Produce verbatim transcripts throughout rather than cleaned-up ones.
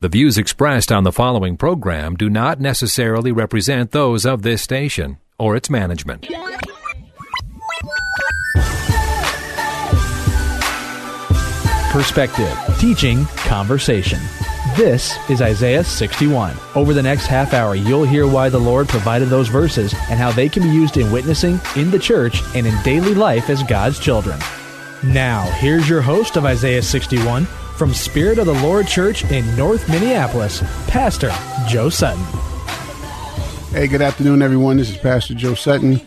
The views expressed on the following program do not necessarily represent those of this station or its management. Perspective, teaching, conversation. This is Isaiah sixty-one. Over the next half hour, you'll hear why the Lord provided those verses and how they can be used in witnessing, in the church, and in daily life as God's children. Now, here's your host of Isaiah sixty-one, from Spirit of the Lord Church in North Minneapolis, Pastor Joe Sutton. Hey, good afternoon, everyone. This is Pastor Joe Sutton.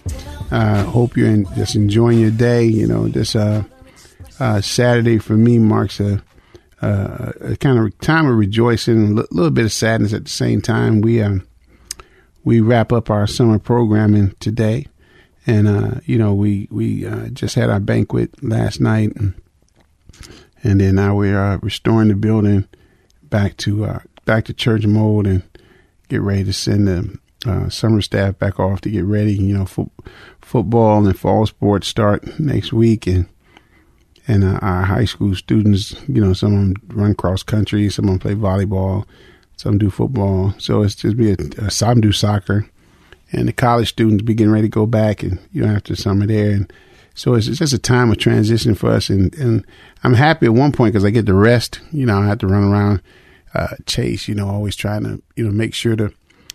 I uh, hope you're in, just enjoying your day. You know, this uh, uh, Saturday for me marks a, uh, a kind of time of rejoicing and a l- little bit of sadness at the same time. We uh, we wrap up our summer programming today, and uh, you know, we we uh, just had our banquet last night. And, And then now we are restoring the building back to uh, back to church mode and get ready to send the uh, summer staff back off to get ready. You know, fo- football and fall sports start next week, and and uh, our high school students, you know, some of them run cross country, some of them play volleyball, some do football. So it's just be a, a some do soccer, and the college students be getting ready to go back, and you know, after summer there and. So it's just a time of transition for us, and, and I'm happy at one point because I get to rest. You know, I have to run around, uh, chase, you know, always trying to, you know, make sure the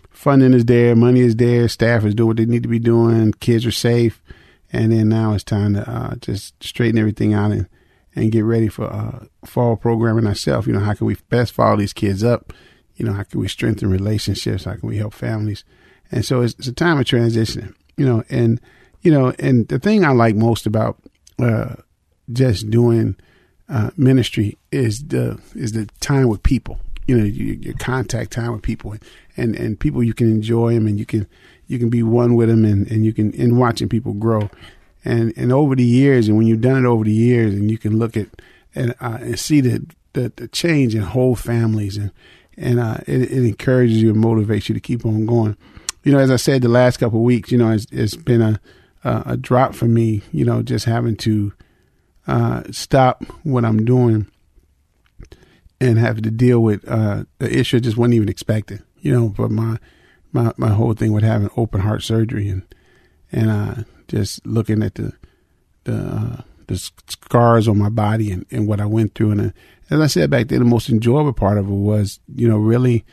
funding is there, money is there, staff is doing what they need to be doing, kids are safe, and then now it's time to uh, just straighten everything out and, and get ready for uh, fall programming ourselves. You know, how can we best follow these kids up? You know, how can we strengthen relationships? How can we help families? And so it's, it's a time of transition, you know, and You know, and the thing I like most about uh, just doing uh, ministry is the is the time with people. You know, your, your contact time with people, and, and, and people you can enjoy them, and you can you can be one with them, and, and you can and watching people grow, and and over the years, and when you've done it over the years, and you can look at and uh, and see the, the the change in whole families, and and uh, it, it encourages you and motivates you to keep on going. You know, as I said, the last couple of weeks, you know, it's, it's been a Uh, a drop for me, you know, just having to uh, stop what I'm doing and having to deal with uh, the issue I just wasn't even expecting, you know, but my, my, my whole thing with having open heart surgery and, and uh, just looking at the, the, uh, the scars on my body and, and what I went through. And uh, as I said back then, the most enjoyable part of it was, you know, really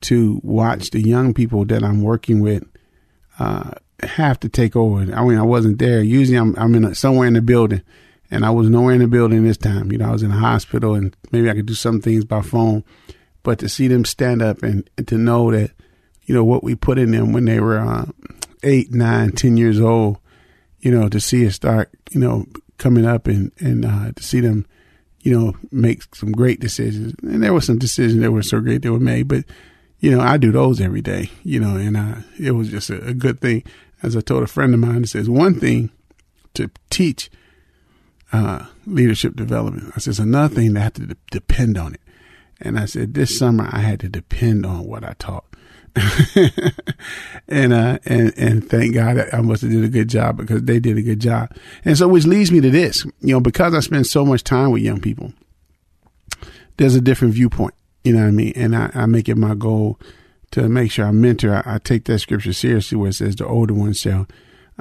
to watch the young people that I'm working with, uh, have to take over. I mean, I wasn't there. Usually I'm, I'm in a, somewhere in the building, and I was nowhere in the building this time. You know, I was in a hospital, and maybe I could do some things by phone, but to see them stand up and, and to know that, you know, what we put in them when they were uh, eight, nine, ten years old, you know, to see it start, you know, coming up and, and uh, to see them, you know, make some great decisions. And there were some decisions that were so great that were made, but, you know, I do those every day, you know, and uh, it was just a, a good thing. As I told a friend of mine, it says one thing to teach uh, leadership development. I says another thing to have to de- depend on it. And I said this summer I had to depend on what I taught, and uh, and and thank God I must have did a good job because they did a good job. And so, which leads me to this, you know, because I spend so much time with young people, there's a different viewpoint. You know what I mean? And I, I make it my goal to make sure I mentor. I, I take that scripture seriously where it says the older one shall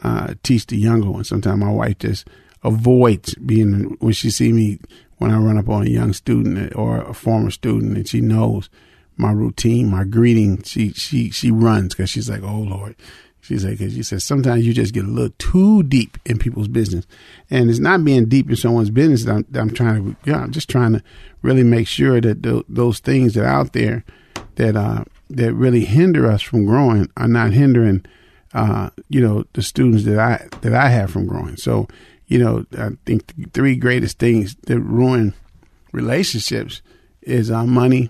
uh, teach the younger one. Sometimes my wife just avoids being, when she see me, when I run up on a young student or a former student and she knows my routine, my greeting, she she she runs because she's like, oh, Lord. She's like, she says, sometimes you just get a little too deep in people's business. And it's not being deep in someone's business that I'm, that I'm trying to, yeah, I'm just trying to really make sure that th- those things that are out there that, uh, that really hinder us from growing are not hindering, uh, you know, the students that I, that I have from growing. So, you know, I think the three greatest things that ruin relationships is our money,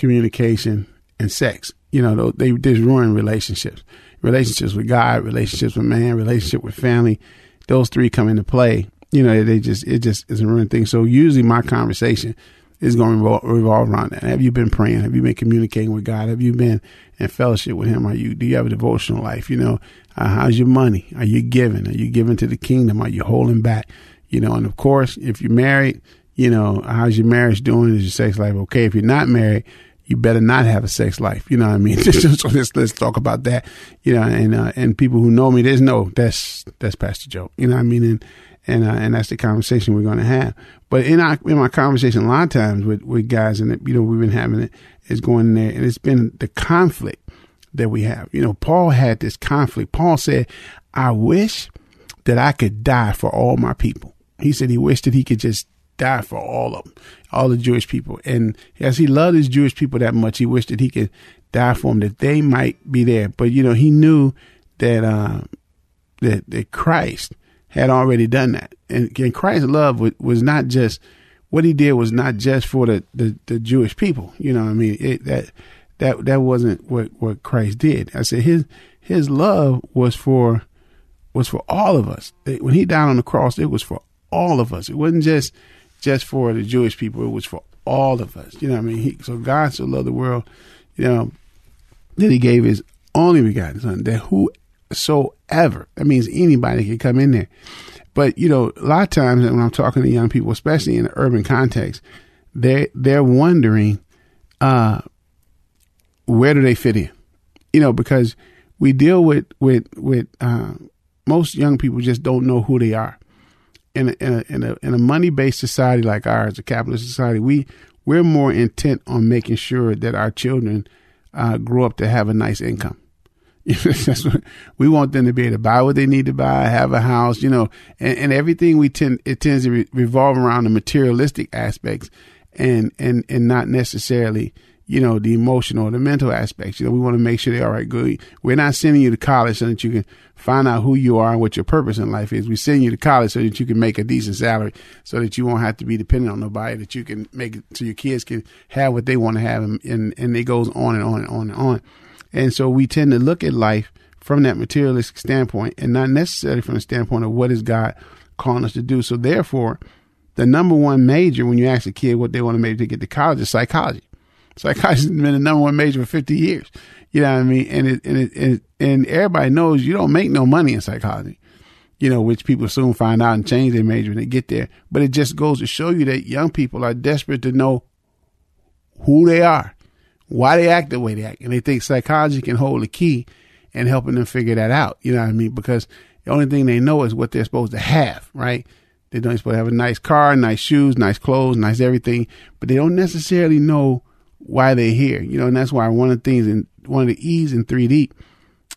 communication, and sex. You know, they just ruin relationships. Relationships with God, relationships with man, relationship with family. Those three come into play. You know, they just it just is a ruined thing. So usually my conversation is going to revol- revolve around that. Have you been praying? Have you been communicating with God? Have you been in fellowship with him? Are you? Do you have a devotional life? You know, uh, how's your money? Are you giving? Are you giving to the kingdom? Are you holding back? You know, and of course, if you're married, you know, how's your marriage doing? Is your sex life okay? If you're not married, you better not have a sex life. You know what I mean? So let's, let's talk about that. You know, and uh, and people who know me, there's no, that's that's Pastor Joe. You know what I mean? And and, uh, and that's the conversation we're going to have. But in our in my conversation, a lot of times with, with guys, and you know, we've been having it, it's going in there, and it's been the conflict that we have. You know, Paul had this conflict. Paul said, I wish that I could die for all my people. He said he wished that he could just die for all of them, all the Jewish people. And as he loved his Jewish people that much, he wished that he could die for them, that they might be there. But, you know, he knew that uh, that, that Christ had already done that. And, and Christ's love was, was not just, what he did was not just for the, the, the Jewish people. You know what I mean? It, that that that wasn't what, what Christ did. I said his his love was for was for all of us. When he died on the cross, it was for all of us. It wasn't just just for the Jewish people. It was for all of us. You know what I mean? He, so God so loved the world, you know, that he gave his only begotten son, that whosoever, that means anybody can come in there. But, you know, a lot of times when I'm talking to young people, especially in the urban context, they're, they're wondering, uh, where do they fit in? You know, because we deal with, with, with, uh, most young people just don't know who they are. In a, in a, in a, in a money-based society like ours, a capitalist society, we, we're more intent on making sure that our children uh, grow up to have a nice income. We want them to be able to buy what they need to buy, have a house, you know, and, and everything we tend, it tends to re- revolve around the materialistic aspects and, and, and not necessarily, you know, the emotional, the mental aspects. You know, we want to make sure they're all right, good. We're not sending you to college so that you can find out who you are and what your purpose in life is. We send you to college so that you can make a decent salary, so that you won't have to be dependent on nobody, that you can make, so your kids can have what they want to have. And, and, and it goes on and on and on and on. And so we tend to look at life from that materialistic standpoint and not necessarily from the standpoint of what is God calling us to do. So therefore, the number one major when you ask a kid what they want to major to get to college is psychology. Psychology has been the number one major for fifty years. You know what I mean? And it, and it, and, it, and everybody knows you don't make no money in psychology, you know, which people soon find out and change their major when they get there. But it just goes to show you that young people are desperate to know who they are, why they act the way they act. And they think psychology can hold the key in helping them figure that out. You know what I mean? Because the only thing they know is what they're supposed to have, right? They don't supposed to have a nice car, nice shoes, nice clothes, nice everything, but they don't necessarily know why they're here, you know, and that's why one of the things in one of the E's in three D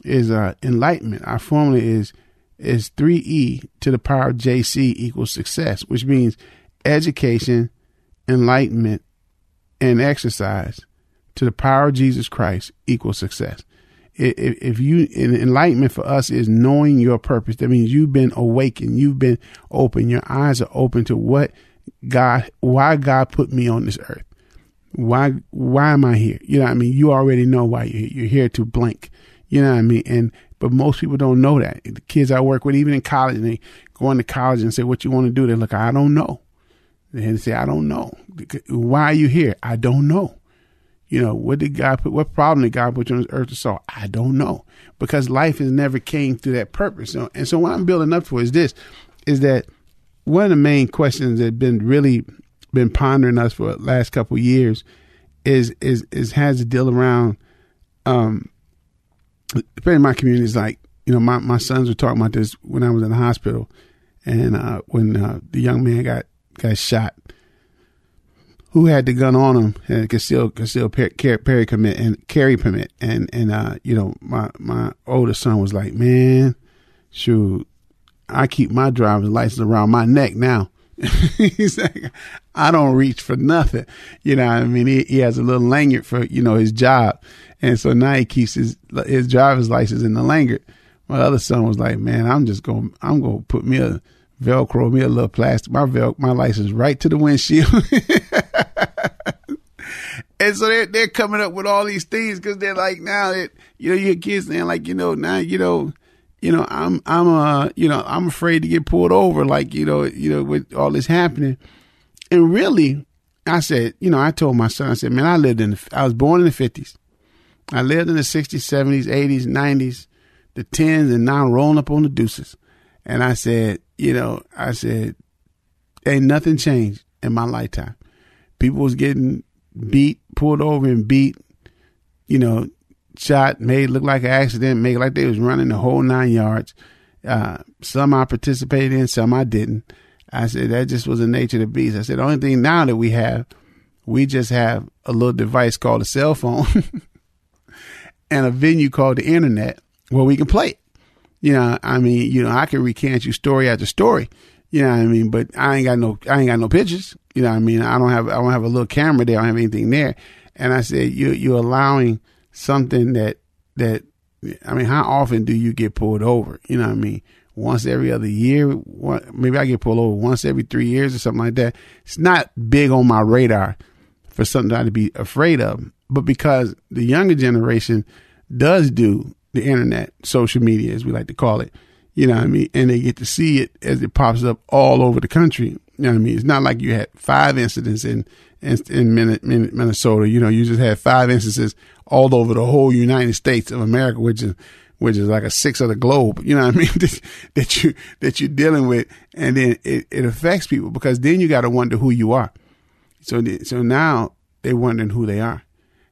is uh, enlightenment. Our formula is is three E to the power of J C equals success, which means education, enlightenment, and exercise to the power of Jesus Christ equals success. If, if you enlightenment for us is knowing your purpose, that means you've been awakened, you've been open, your eyes are open to what God, why God put me on this earth. Why, why am I here? You know what I mean? You already know why you're here. You're here to blank. You know what I mean? And, but most people don't know that. The kids I work with, even in college, and they go into college and say, what you want to do? They look, I don't know. And they say, I don't know. Why are you here? I don't know. You know, what did God put, what problem did God put you on this earth to solve? I don't know, because life has never came through that purpose. And so what I'm building up for is this, is that one of the main questions that have been really been pondering us for the last couple of years is, is, is has to deal around, um, depending on my community is like, you know, my, my sons were talking about this when I was in the hospital, and, uh, when, uh, the young man got, got shot, who had the gun on him and concealed, concealed per, car, carry permit and carry permit. And, and, uh, you know, my, my older son was like, man, shoot, I keep my driver's license around my neck now. He's like, I don't reach for nothing. You know what I mean? He, he has a little lanyard for, you know, his job. And so now he keeps his, his driver's license in the lanyard. My other son was like, man, I'm just going to, I'm going to put me a Velcro, me a little plastic, my Velcro, my license right to the windshield. And so they're, they're coming up with all these things because they're like, now that, you know, your kids, they're like, you know, now, you know, you know, I'm, I'm, uh, you know, I'm afraid to get pulled over. Like, you know, you know, with all this happening. And really, I said, you know, I told my son, I said, man, I lived in, the, I was born in the fifties. I lived in the sixties, seventies, eighties, nineties, the tens, and now I'm rolling up on the deuces. And I said, you know, I said, ain't nothing changed in my lifetime. People was getting beat, pulled over and beat, you know, shot, made look like an accident, made like they was running the whole nine yards. Uh, some I participated in, some I didn't. I said, that just was the nature of the beast. I said, the only thing now that we have, we just have a little device called a cell phone and a venue called the internet where we can play it. You know, I mean, you know, I can recant you story after story, you know what I mean? But I ain't got no, I ain't got no pictures. You know what I mean? I don't have, I don't have a little camera there. I don't have anything there. And I said, you, you're allowing something that, that, I mean, how often do you get pulled over? You know what I mean? Once every other year, one, maybe I get pulled over once every three years or something like that. It's not big on my radar for something I'd be afraid of, but because the younger generation does do the internet, social media, as we like to call it, you know what I mean? And they get to see it as it pops up all over the country. You know what I mean? It's not like you had five incidents in, in, in Minnesota. You know, you just had five instances all over the whole United States of America, which is, which is like a sixth of the globe, you know what I mean, that you, that you're dealing with. And then it, it affects people because then you got to wonder who you are. So, the, so now they're wondering who they are.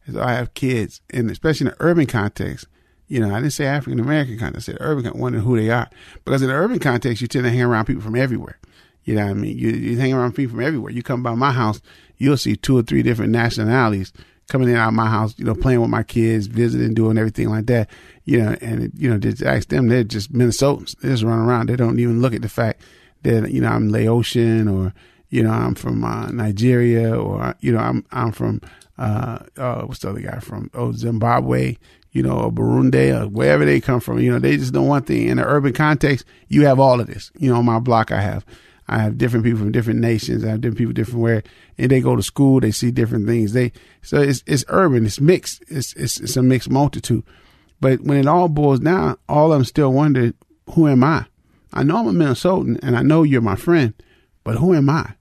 And so I have kids, and especially in the urban context, you know, I didn't say African-American context, I said urban context, wondering who they are. Because in the urban context, you tend to hang around people from everywhere. You know what I mean? You, you hang around people from everywhere. You come by my house, you'll see two or three different nationalities coming in and out of my house, you know, playing with my kids, visiting, doing everything like that, you know, and, you know, just ask them, they're just Minnesotans. They just run around. They don't even look at the fact that, you know, I'm Laotian, or, you know, I'm from uh, Nigeria, or, you know, I'm I'm from, uh, uh, what's the other guy from? Oh, Zimbabwe, you know, or Burundi, or wherever they come from. You know, they just don't want the, in the urban context, you have all of this. You know, on my block, I have. I have different people from different nations. I have different people different where, and they go to school. They see different things. They so it's it's urban. It's mixed. It's it's, it's a mixed multitude. But when it all boils down, all of them still wonder, who am I? I know I'm a Minnesotan, and I know you're my friend, but who am I?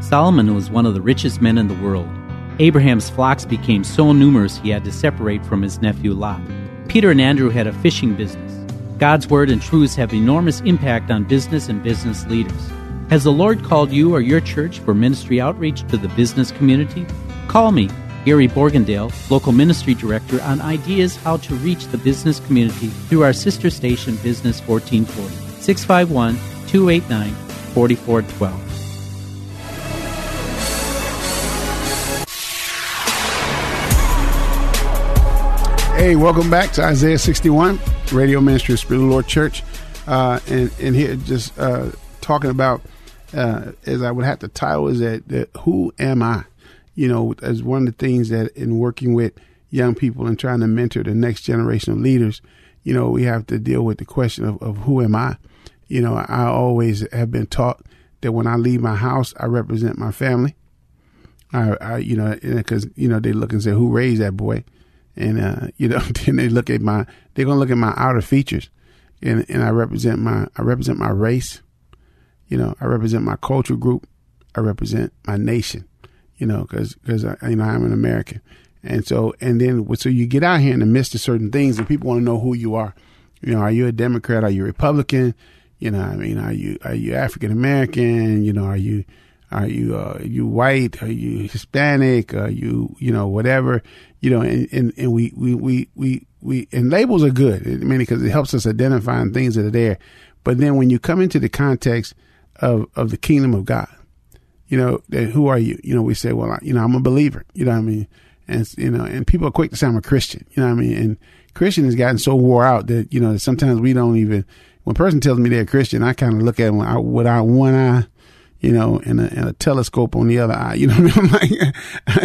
Solomon was one of the richest men in the world. Abraham's flocks became so numerous he had to separate from his nephew Lot. Peter and Andrew had a fishing business. God's word and truths have enormous impact on business and business leaders. Has the Lord called you or your church for ministry outreach to the business community? Call me, Gary Borgendale, local ministry director, on ideas how to reach the business community through our sister station, Business fourteen forty, six five one, two eight nine, four four one two. Hey, welcome back to Isaiah sixty-one, Radio Ministry of Spirit of the Lord Church. Uh, and, and here just uh, talking about, uh, as I would have to title, is that, that who am I? You know, as one of the things that in working with young people and trying to mentor the next generation of leaders, you know, we have to deal with the question of, of who am I? You know, I always have been taught that when I leave my house, I represent my family. I, I you know, because, you know, they look and say, who raised that boy? And, uh, you know, then they look at my, they're going to look at my outer features, and, and I represent my, I represent my race. You know, I represent my cultural group. I represent my nation, you know, cause, cause I, you know, I'm an American. And so, and then, so you get out here in the midst of certain things and people want to know who you are. You know, are you a Democrat? Are you Republican? You know, I mean, are you, are you African American? You know, are you, are you, uh, are you white? Are you Hispanic? Are you, you know, whatever, you know, and, and, and we, we, we, we, we, and labels are good, I mean, because it helps us identify things that are there. But then when you come into the context of, of the kingdom of God, you know, that who are you? You know, we say, well, I, you know, I'm a believer, you know what I mean? And, you know, and people are quick to say I'm a Christian, you know what I mean? And Christian has gotten so wore out that, you know, sometimes we don't even, when a person tells me they're a Christian, I kind of look at them with our one eye, you know, and a, and a telescope on the other eye, you know what I mean? I'm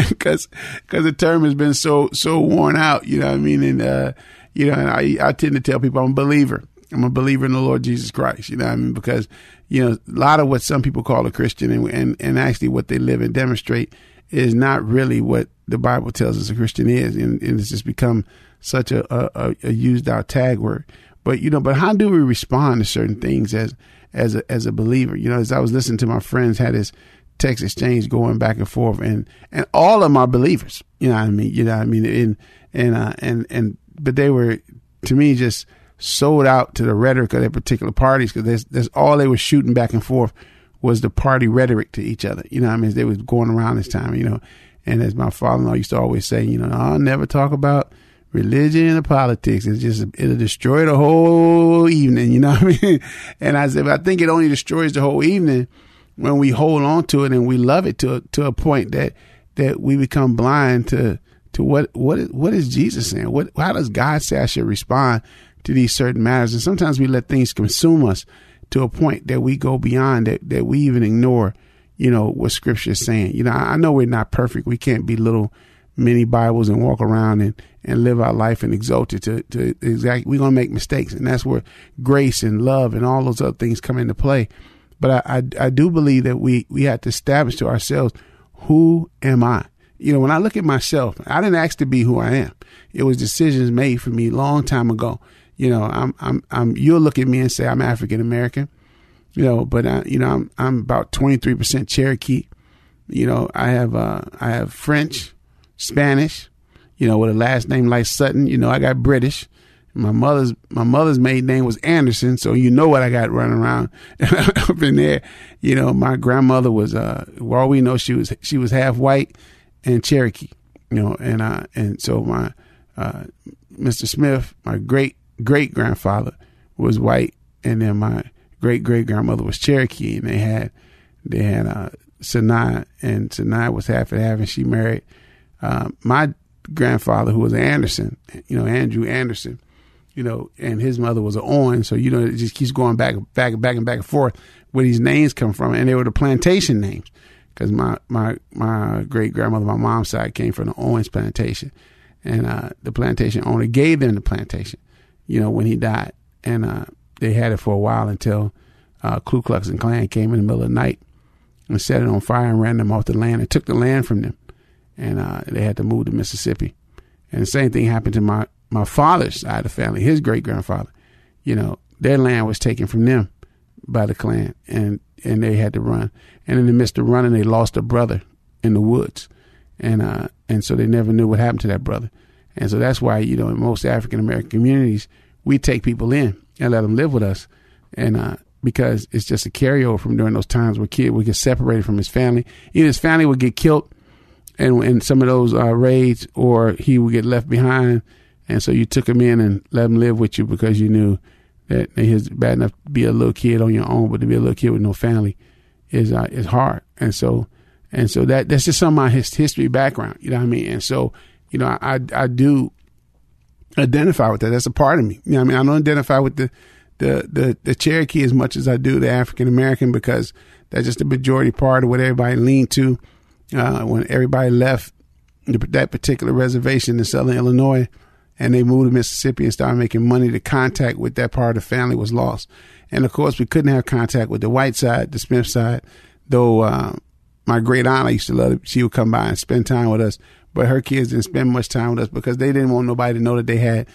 like, because because the term has been so so worn out, you know what I mean? And, uh, you know, and I, I tend to tell people I'm a believer. I'm a believer in the Lord Jesus Christ, you know what I mean? Because, you know, a lot of what some people call a Christian and and, and actually what they live and demonstrate is not really what the Bible tells us a Christian is. And, and it's just become such a, a, a used out tag word. But, you know, but how do we respond to certain things as as a, as a believer? You know, as I was listening to my friends had this text exchange going back and forth, and, and all of my believers, you know what I mean? You know what I mean? And, and, uh, and, and, but they were, to me, just sold out to the rhetoric of their particular parties, because that's, that's all they were shooting back and forth was the party rhetoric to each other. You know what I mean? They was going around this time, you know, And as my father-in-law used to always say, you know, I'll never talk about religion and politics. It's just, it'll destroy the whole evening. You know what I mean? And I said, but I think it only destroys the whole evening when we hold on to it and we love it to, to a point that, that we become blind to, to what, what is, what is Jesus saying? What, how does God say I should respond to these certain matters? And sometimes we let things consume us to a point that we go beyond that, that we even ignore, you know, what scripture is saying. You know, I, I know we're not perfect. We can't belittle many Bibles and walk around and, and live our life and exalt it to, to exact. We're going to make mistakes. And that's where grace and love and all those other things come into play. But I, I, I do believe that we, we have to establish to ourselves, who am I? You know, when I look at myself, I didn't ask to be who I am. It was decisions made for me a long time ago. You know, I'm, I'm, I'm, you'll look at me and say, I'm African American, you know, but I, you know, I'm, I'm about twenty-three percent Cherokee. You know, I have, uh, I have French, Spanish, you know, with a last name like Sutton. You know, I got British. My mother's, my mother's maiden name was Anderson. So you know what I got running around up in there. You know, my grandmother was, uh, well, we know she was, she was half white and Cherokee, you know, and, uh, and so my, uh, Mister Smith, my great, great grandfather was white, and then my great great grandmother was Cherokee, and they had they had uh, Sinai, and Sinai was half and half, and she married uh, my grandfather, who was Anderson, you know, Andrew Anderson, you know, and his mother was an Owen, so you know it just keeps going back back and back and back and forth where these names come from, and they were the plantation names because my my my great grandmother, my mom's side, came from the Owens plantation, and uh, the plantation owner gave them the plantation, you know, when he died. And uh, they had it for a while until uh, Ku Klux Klan came in the middle of the night and set it on fire and ran them off the land and took the land from them. And uh, they had to move to Mississippi. And the same thing happened to my, my father's side of the family, his great-grandfather. You know, their land was taken from them by the Klan, and, and they had to run. And in the midst of running, they lost a brother in the woods. And, uh, and so they never knew what happened to that brother. And so that's why, you know, in most African-American communities, we take people in and let them live with us. And uh, because it's just a carryover from during those times where kid would get separated from his family. Either his family would get killed and in some of those uh, raids, or he would get left behind. And so you took him in and let him live with you because you knew that it's bad enough to be a little kid on your own, but to be a little kid with no family is uh, is hard. And so and so that that's just some of my his, history background. You know what I mean? And so, you know, I, I do identify with that. That's a part of me. You know what I mean? I don't identify with the, the, the, the Cherokee as much as I do the African-American, because that's just the majority part of what everybody leaned to. Uh, when everybody left the, that particular reservation in Southern Illinois and they moved to Mississippi and started making money, the contact with that part of the family was lost. And of course, we couldn't have contact with the white side, the Smith side, though, uh, my great aunt, I used to love it. She would come by and spend time with us, but her kids didn't spend much time with us because they didn't want nobody to know that they had,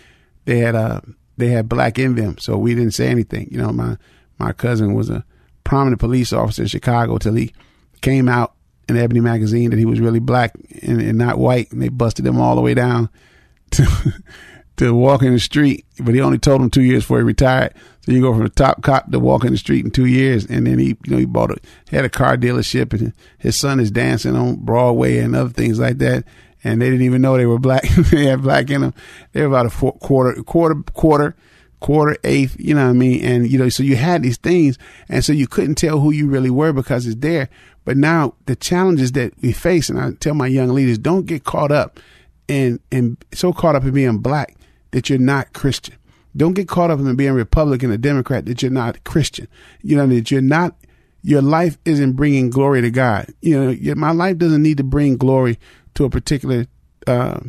they had, uh, they had black in them. So we didn't say anything. You know, my, my cousin was a prominent police officer in Chicago till he came out in Ebony magazine that he was really black and, and not white. And they busted him all the way down to, to walk in the street, but he only told him two years before he retired. So you go from the top cop to walk in the street in two years. And then he, you know, he bought a, had a car dealership, and his son is dancing on Broadway and other things like that. And they didn't even know they were black. They had black in them. They were about a four, quarter, quarter, quarter, quarter, eighth, you know what I mean? And, you know, so you had these things. And so you couldn't tell who you really were because it's there. But now the challenges that we face, and I tell my young leaders, don't get caught up in, in so caught up in being black that you're not Christian. Don't get caught up in being Republican or Democrat that you're not Christian. You know, that you're not, your life isn't bringing glory to God. You know, my life doesn't need to bring glory to a particular uh,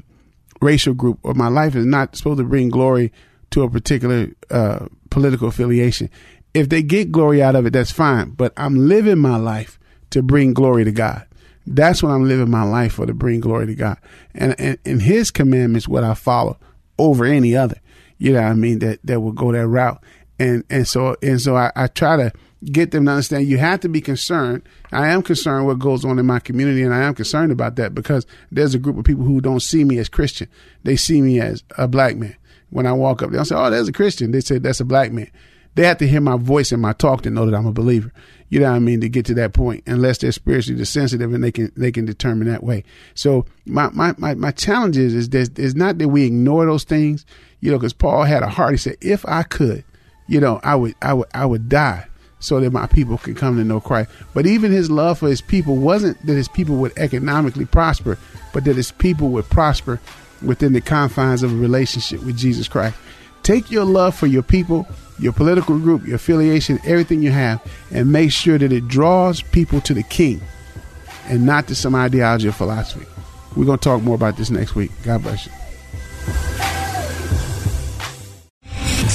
racial group, or my life is not supposed to bring glory to a particular uh, political affiliation. If they get glory out of it, that's fine. But I'm living my life to bring glory to God. That's what I'm living my life for, to bring glory to God. And, and, and his commandments, what I follow over any other, you know what I mean, that, that will go that route. And, and so, and so I, I try to get them to understand you have to be concerned. I am concerned what goes on in my community, and I am concerned about that because there's a group of people who don't see me as Christian. They see me as a black man. When I walk up, they'll say, oh, there's a Christian. They say, that's a black man. They have to hear my voice and my talk to know that I'm a believer. you know what I mean, to get to that point, unless they're spiritually sensitive and they can they can determine that way. So my my my, my challenge is, is that it's not that we ignore those things, you know, because Paul had a heart. He said, if I could, you know, I would I would I would die so that my people could come to know Christ. But even his love for his people wasn't that his people would economically prosper, but that his people would prosper within the confines of a relationship with Jesus Christ. Take your love for your people, your political group, your affiliation, everything you have, and make sure that it draws people to the King and not to some ideology or philosophy. We're going to talk more about this next week. God bless you.